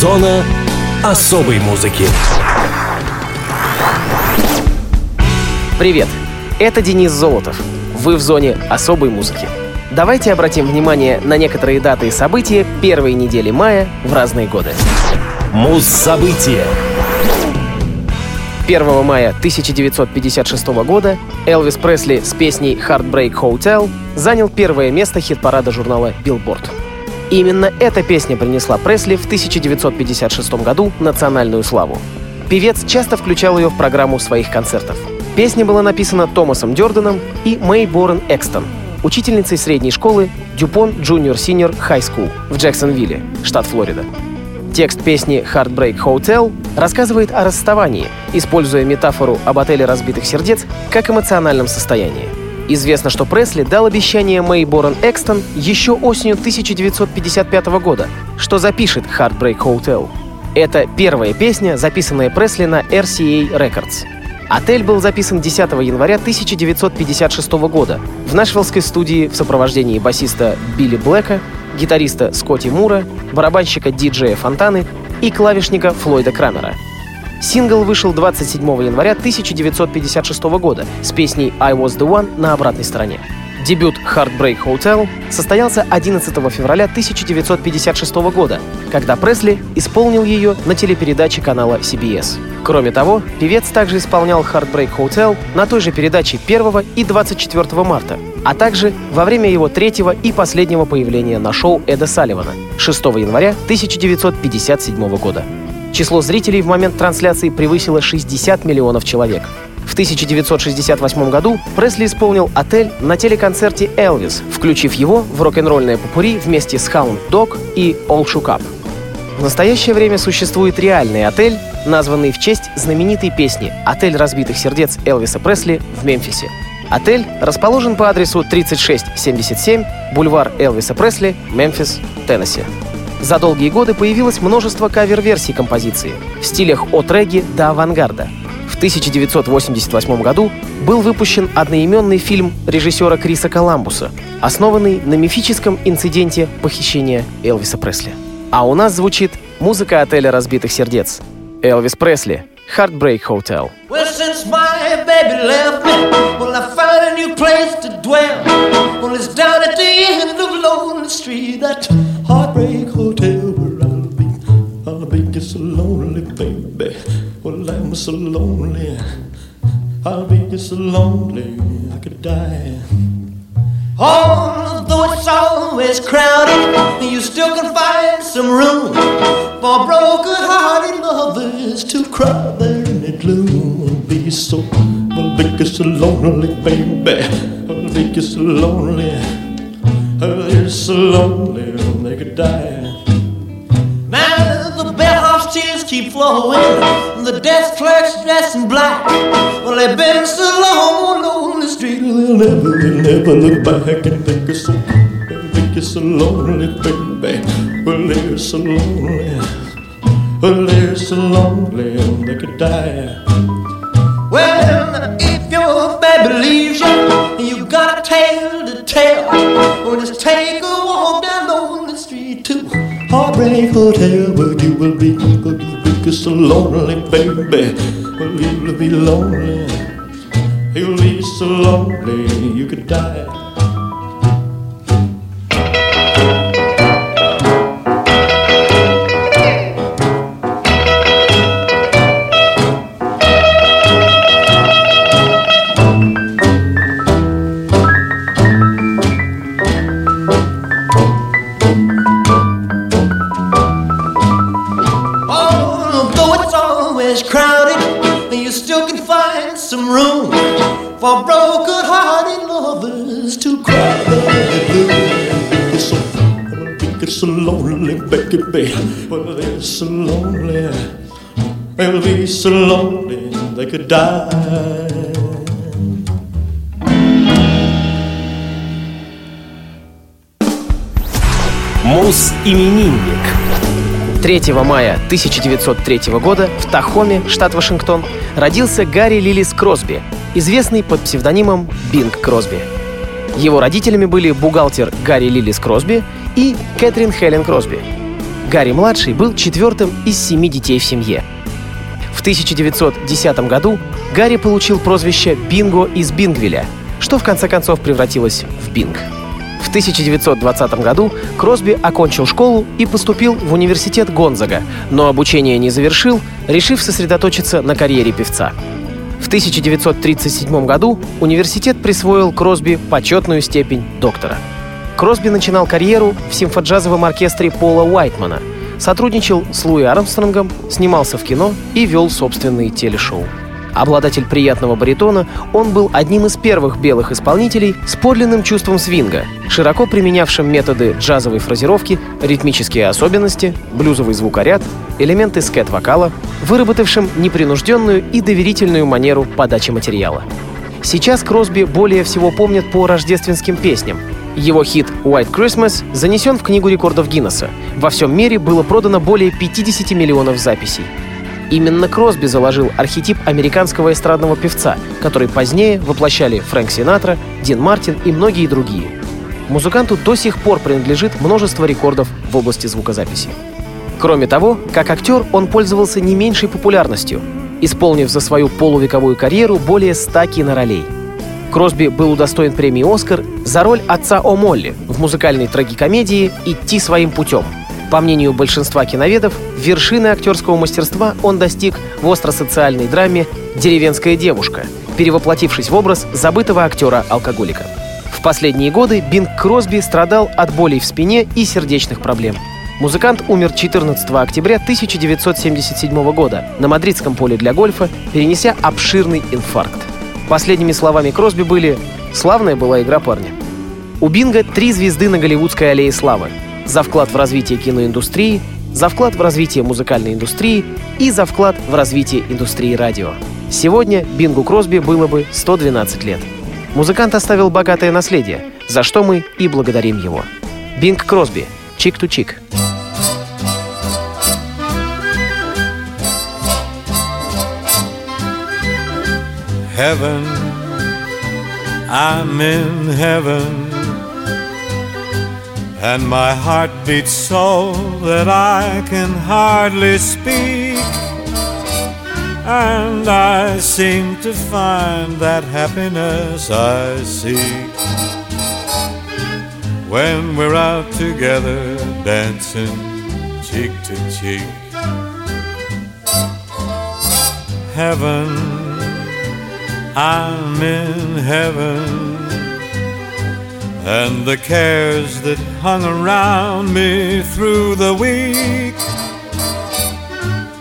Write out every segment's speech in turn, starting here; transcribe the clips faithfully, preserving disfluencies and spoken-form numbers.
Зона особой музыки. Привет, это Денис Золотов. Вы в зоне особой музыки. Давайте обратим внимание на некоторые даты и события первой недели мая в разные годы. Муз-события. первого мая тысяча девятьсот пятьдесят шестого года Элвис Пресли с песней «Heartbreak Hotel» занял первое место хит-парада журнала Billboard. Именно эта песня принесла Пресли в тысяча девятьсот пятьдесят шестом году национальную славу. Певец часто включал ее в программу своих концертов. Песня была написана Томасом Дерденом и Мэй Борен Экстон, учительницей средней школы Дюпон Джуниор Синьор Хай Скул в Джексонвилле, штат Флорида. Текст песни «Heartbreak Hotel» рассказывает о расставании, используя метафору об отеле разбитых сердец как эмоциональном состоянии. Известно, что Пресли дал обещание Мэй Борен Экстон еще осенью тысяча девятьсот пятьдесят пятого года, что запишет «Heartbreak Hotel». Это первая песня, записанная Пресли на эр си эй Records. Отель был записан десятого января тысяча девятьсот пятьдесят шестого года в нашвиллской студии в сопровождении басиста Билли Блэка, гитариста Скотти Мура, барабанщика Диджея Фонтаны и клавишника Флойда Крамера. Сингл вышел двадцать седьмого января тысяча девятьсот пятьдесят шестого года с песней «I was the one» на обратной стороне. Дебют «Heartbreak Hotel» состоялся одиннадцатого февраля тысяча девятьсот пятьдесят шестого года, когда Пресли исполнил ее на телепередаче канала си би эс. Кроме того, певец также исполнял «Heartbreak Hotel» на той же передаче первого и двадцать четвёртого марта, а также во время его третьего и последнего появления на шоу Эда Салливана шестого января тысяча девятьсот пятьдесят седьмого года. Число зрителей в момент трансляции превысило шестьдесят миллионов человек. В тысяча девятьсот шестьдесят восьмом году Пресли исполнил «Отель» на телеконцерте «Элвис», включив его в рок-н-ролльное попурри вместе с «Hound Dog» и «All Shook Up». В настоящее время существует реальный отель, названный в честь знаменитой песни «Отель разбитых сердец» Элвиса Пресли в Мемфисе. Отель расположен по адресу тридцать шесть семьдесят семь, бульвар Элвиса Пресли, Мемфис, Теннесси. За долгие годы появилось множество кавер-версий композиции в стилях от регги до авангарда. В тысяча девятьсот восемьдесят восьмом году был выпущен одноименный фильм режиссера Криса Коламбуса, основанный на мифическом инциденте похищения Элвиса Пресли. А у нас звучит музыка отеля разбитых сердец. Элвис Пресли, «Heartbreak Hotel». Well, since my baby left me, well, I found a new place to dwell. Well, it's down at the end of Lonely Street, that heartbreak hotel where I'll be. I'll be just so lonely, baby. Well, I'm so lonely. I'll be just so lonely, I could die. Although it's always crowded, you still can find some room for broken-hearted lovers to cry there in the gloom. I'll be so, I'll be just so lonely, baby. I'll be just so lonely. Oh, they're so lonely they could die. Now the bellhop's tears keep flowing, the desk clerk's dressed in black. Well, they've been so long on the street, they'll never, they'll never look back and think you're so, think you're so lonely, baby. Well, they're so lonely, well, they're so lonely they could die. Well, if your baby leaves you, you got a tale to tell. Or just take a walk down Lonely Street to Heartbreak Hotel, where you will be, where you'll be so lonely, baby. Well, you'll be lonely, you'll be so lonely you could die. For broken-hearted lovers to cry their so, they're so lonely, baby. Well, they're so lonely. They'll be so lonely they could die. Муз-именинник. третьего мая тысяча девятьсот третьего года в Тахоме, штат Вашингтон, родился Гарри Лиллис Кросби, известный под псевдонимом Бинг Кросби. Его родителями были бухгалтер Гарри Лиллис Кросби и Кэтрин Хелен Кросби. Гарри-младший был четвертым из семи детей в семье. В тысяча девятьсот десятом году Гарри получил прозвище «Бинго» из Бингвилля, что в конце концов превратилось в «Бинг». В тысяча девятьсот двадцатом году Кросби окончил школу и поступил в университет Гонзага, но обучение не завершил, решив сосредоточиться на карьере певца. В тысяча девятьсот тридцать седьмом году университет присвоил Кросби почетную степень доктора. Кросби начинал карьеру в симфоджазовом оркестре Пола Уайтмана, сотрудничал с Луи Армстронгом, снимался в кино и вел собственные телешоу. Обладатель приятного баритона, он был одним из первых белых исполнителей с подлинным чувством свинга, широко применявшим методы джазовой фразировки, ритмические особенности, блюзовый звукоряд, элементы скэт-вокала, выработавшим непринужденную и доверительную манеру подачи материала. Сейчас Кросби более всего помнят по рождественским песням. Его хит «White Christmas» занесен в Книгу рекордов Гиннесса. Во всем мире было продано более пятьдесят миллионов записей. Именно Кросби заложил архетип американского эстрадного певца, который позднее воплощали Фрэнк Синатра, Дин Мартин и многие другие. Музыканту до сих пор принадлежит множество рекордов в области звукозаписи. Кроме того, как актер он пользовался не меньшей популярностью, исполнив за свою полувековую карьеру более ста киноролей. Кросби был удостоен премии «Оскар» за роль отца О'Молли в музыкальной трагикомедии «Идти своим путем». По мнению большинства киноведов, вершины актерского мастерства он достиг в остросоциальной драме «Деревенская девушка», перевоплотившись в образ забытого актера-алкоголика. В последние годы Бинг Кросби страдал от болей в спине и сердечных проблем. Музыкант умер четырнадцатого октября тысяча девятьсот семьдесят седьмого года на мадридском поле для гольфа, перенеся обширный инфаркт. Последними словами Кросби были «Славная была игра парня». У Бинга три звезды на Голливудской аллее славы. За вклад в развитие киноиндустрии, за вклад в развитие музыкальной индустрии и за вклад в развитие индустрии радио. Сегодня Бингу Кросби было бы сто двенадцать лет. Музыкант оставил богатое наследие, за что мы и благодарим его. Бинг Кросби. Чик-ту-чик. Heaven, I'm in heaven. And my heart beats so that I can hardly speak, and I seem to find that happiness I seek. When we're out together dancing cheek to cheek. Heaven, I'm in heaven. And the cares that hung around me through the week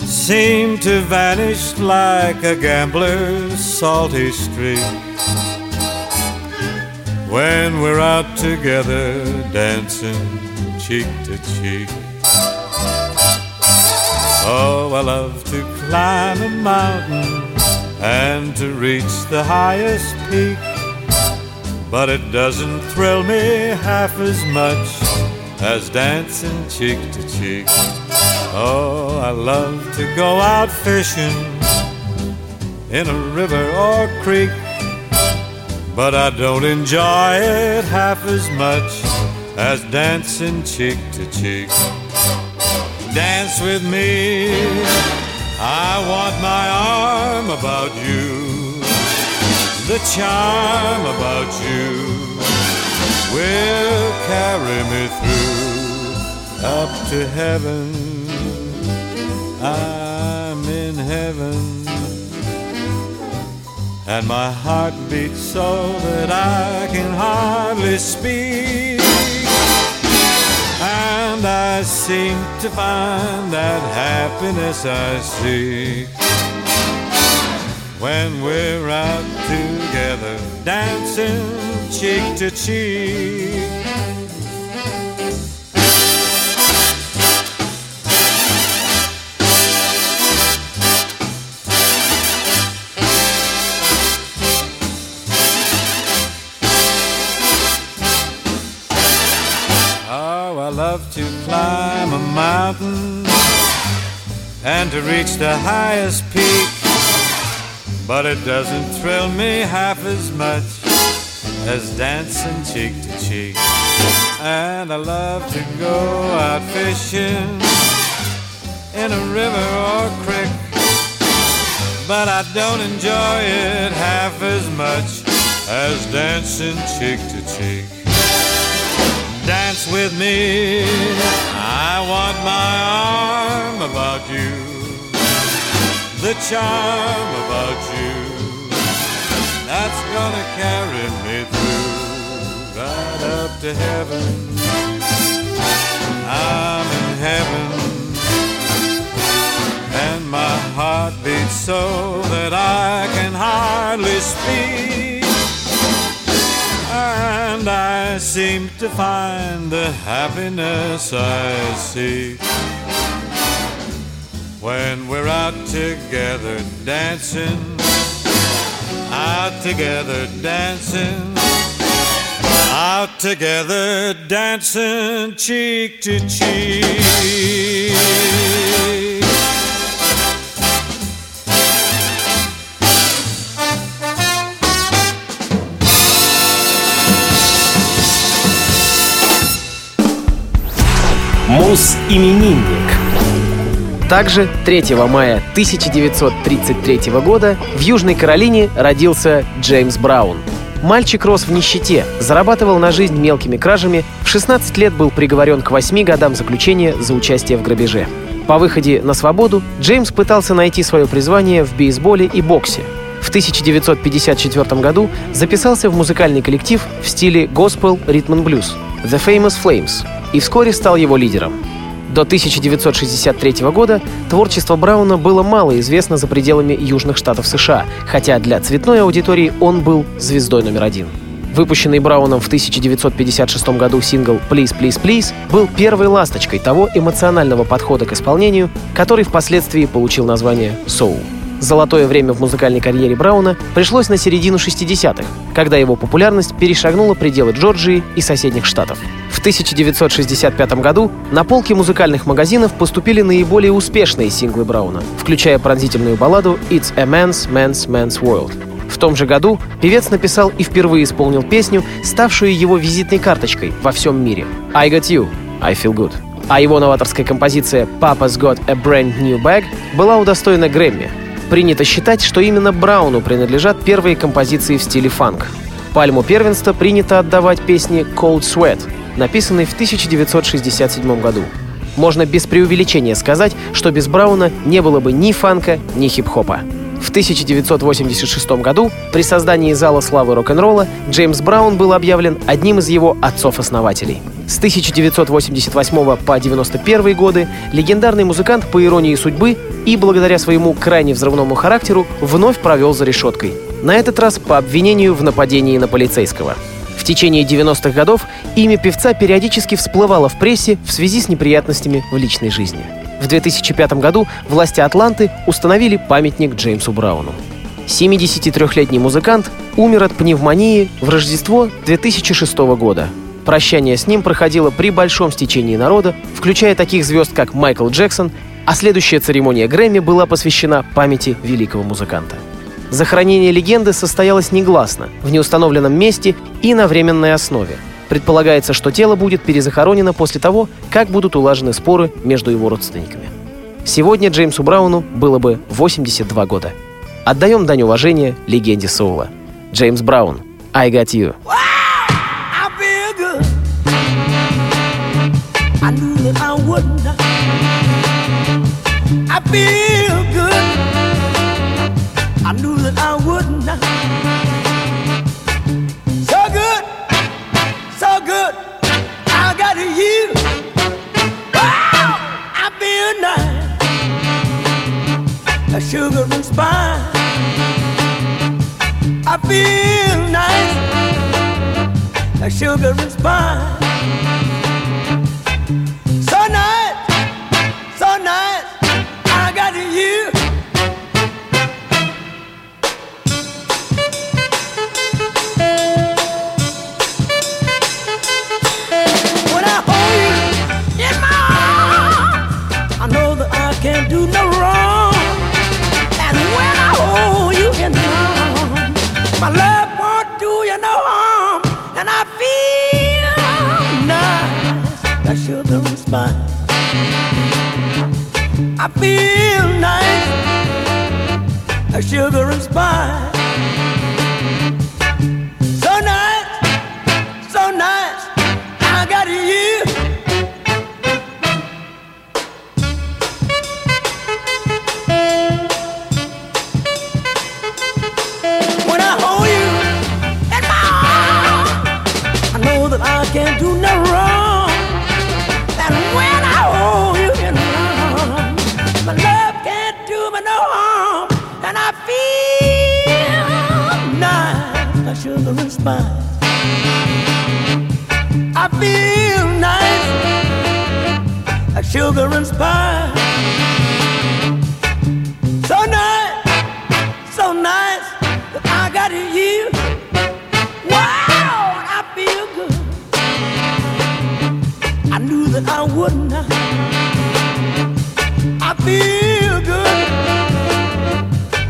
seem to vanish like a gambler's salty streak. When we're out together dancing cheek to cheek. Oh, I love to climb a mountain and to reach the highest peak, but it doesn't thrill me half as much as dancing cheek to cheek. Oh, I love to go out fishing in a river or creek, but I don't enjoy it half as much as dancing cheek to cheek. Dance with me, I want my arm about you, the charm about you will carry me through up to heaven. I'm in heaven, and my heart beats so that I can hardly speak, and I seem to find that happiness I seek. When we're out together, dancing cheek to cheek. Oh, I love to climb a mountain and to reach the highest peak, but it doesn't thrill me half as much as dancing cheek to cheek. And I love to go out fishing in a river or creek, but I don't enjoy it half as much as dancing cheek to cheek. Dance with me, I want my arm about you, the charm about you, that's gonna carry me through right up to heaven. I'm in heaven, and my heart beats so that I can hardly speak, and I seem to find the happiness I seek when we're out together dancing, out together dancing, out together dancing cheek to cheek. Муз-именинник. Также третьего мая тысяча девятьсот тридцать третьего года в Южной Каролине родился Джеймс Браун. Мальчик рос в нищете, зарабатывал на жизнь мелкими кражами, в шестнадцать лет был приговорен к восьми годам заключения за участие в грабеже. По выходе на свободу Джеймс пытался найти свое призвание в бейсболе и боксе. В тысяча девятьсот пятьдесят четвёртом году записался в музыкальный коллектив в стиле Госпел Ритман Блюз The Famous Flames и вскоре стал его лидером. До тысяча девятьсот шестьдесят третьего года творчество Брауна было мало известно за пределами Южных Штатов США, хотя для цветной аудитории он был звездой номер один. Выпущенный Брауном в тысяча девятьсот пятьдесят шестом году сингл «Please, Please, Please» был первой ласточкой того эмоционального подхода к исполнению, который впоследствии получил название «Соул». Золотое время в музыкальной карьере Брауна пришлось на середину шестидесятых, когда его популярность перешагнула пределы Джорджии и соседних штатов. В тысяча девятьсот шестьдесят пятом году на полки музыкальных магазинов поступили наиболее успешные синглы Брауна, включая пронзительную балладу «It's a man's, man's, man's world». В том же году певец написал и впервые исполнил песню, ставшую его визитной карточкой во всем мире «I got you, I feel good». А его новаторская композиция «Papa's got a brand new bag» была удостоена Грэмми. Принято считать, что именно Брауну принадлежат первые композиции в стиле фанк. Пальму первенства принято отдавать песне «Cold Sweat», написанной в тысяча девятьсот шестьдесят седьмом году. Можно без преувеличения сказать, что без Брауна не было бы ни фанка, ни хип-хопа. В тысяча девятьсот восемьдесят шестом году при создании Зала славы рок-н-ролла Джеймс Браун был объявлен одним из его отцов-основателей. С тысяча девятьсот восемьдесят восьмого по девяносто первый годы легендарный музыкант, по иронии судьбы и благодаря своему крайне взрывному характеру, вновь провел за решеткой. На этот раз по обвинению в нападении на полицейского. В течение девяностых годов имя певца периодически всплывало в прессе в связи с неприятностями в личной жизни. В две тысячи пятом году власти Атланты установили памятник Джеймсу Брауну. семидесятитрёхлетний музыкант умер от пневмонии в Рождество две тысячи шестого года. Прощание с ним проходило при большом стечении народа, включая таких звезд, как Майкл Джексон, а следующая церемония Грэмми была посвящена памяти великого музыканта. Захоронение легенды состоялось негласно, в неустановленном месте и на временной основе. Предполагается, что тело будет перезахоронено после того, как будут улажены споры между его родственниками. Сегодня Джеймсу Брауну было бы восемьдесят два года. Отдаем дань уважения легенде соула. Джеймс Браун, I got you. A sugar and spice, I feel nice. A sugar and spice, so nice, so nice. I got you. When I hold you in my arms, I know that I can't do no wrong. My love won't do you no harm, and I feel nice. That sugar and spice, I I feel nice, like sugar and spice. So nice, so nice, I got you. When I hold you in my arms, I know that I can't do no wrong. I feel nice, like sugar and spice. So nice, so nice that I got you. Wow, I feel good. I knew that I would not. I feel good.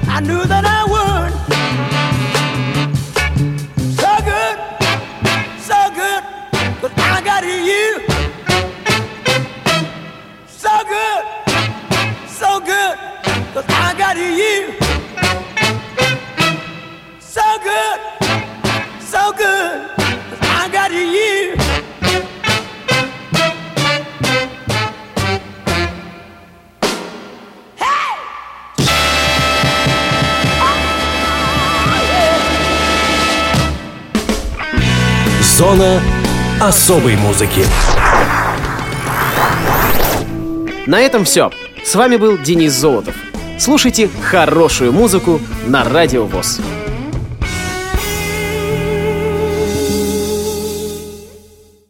I knew that I would. You so good, so good, 'cause I got you. So good, so good, 'cause I got you. Hey! Зона особой музыки. На этом все. С вами был Денис Золотов. Слушайте хорошую музыку на Радио ВОС.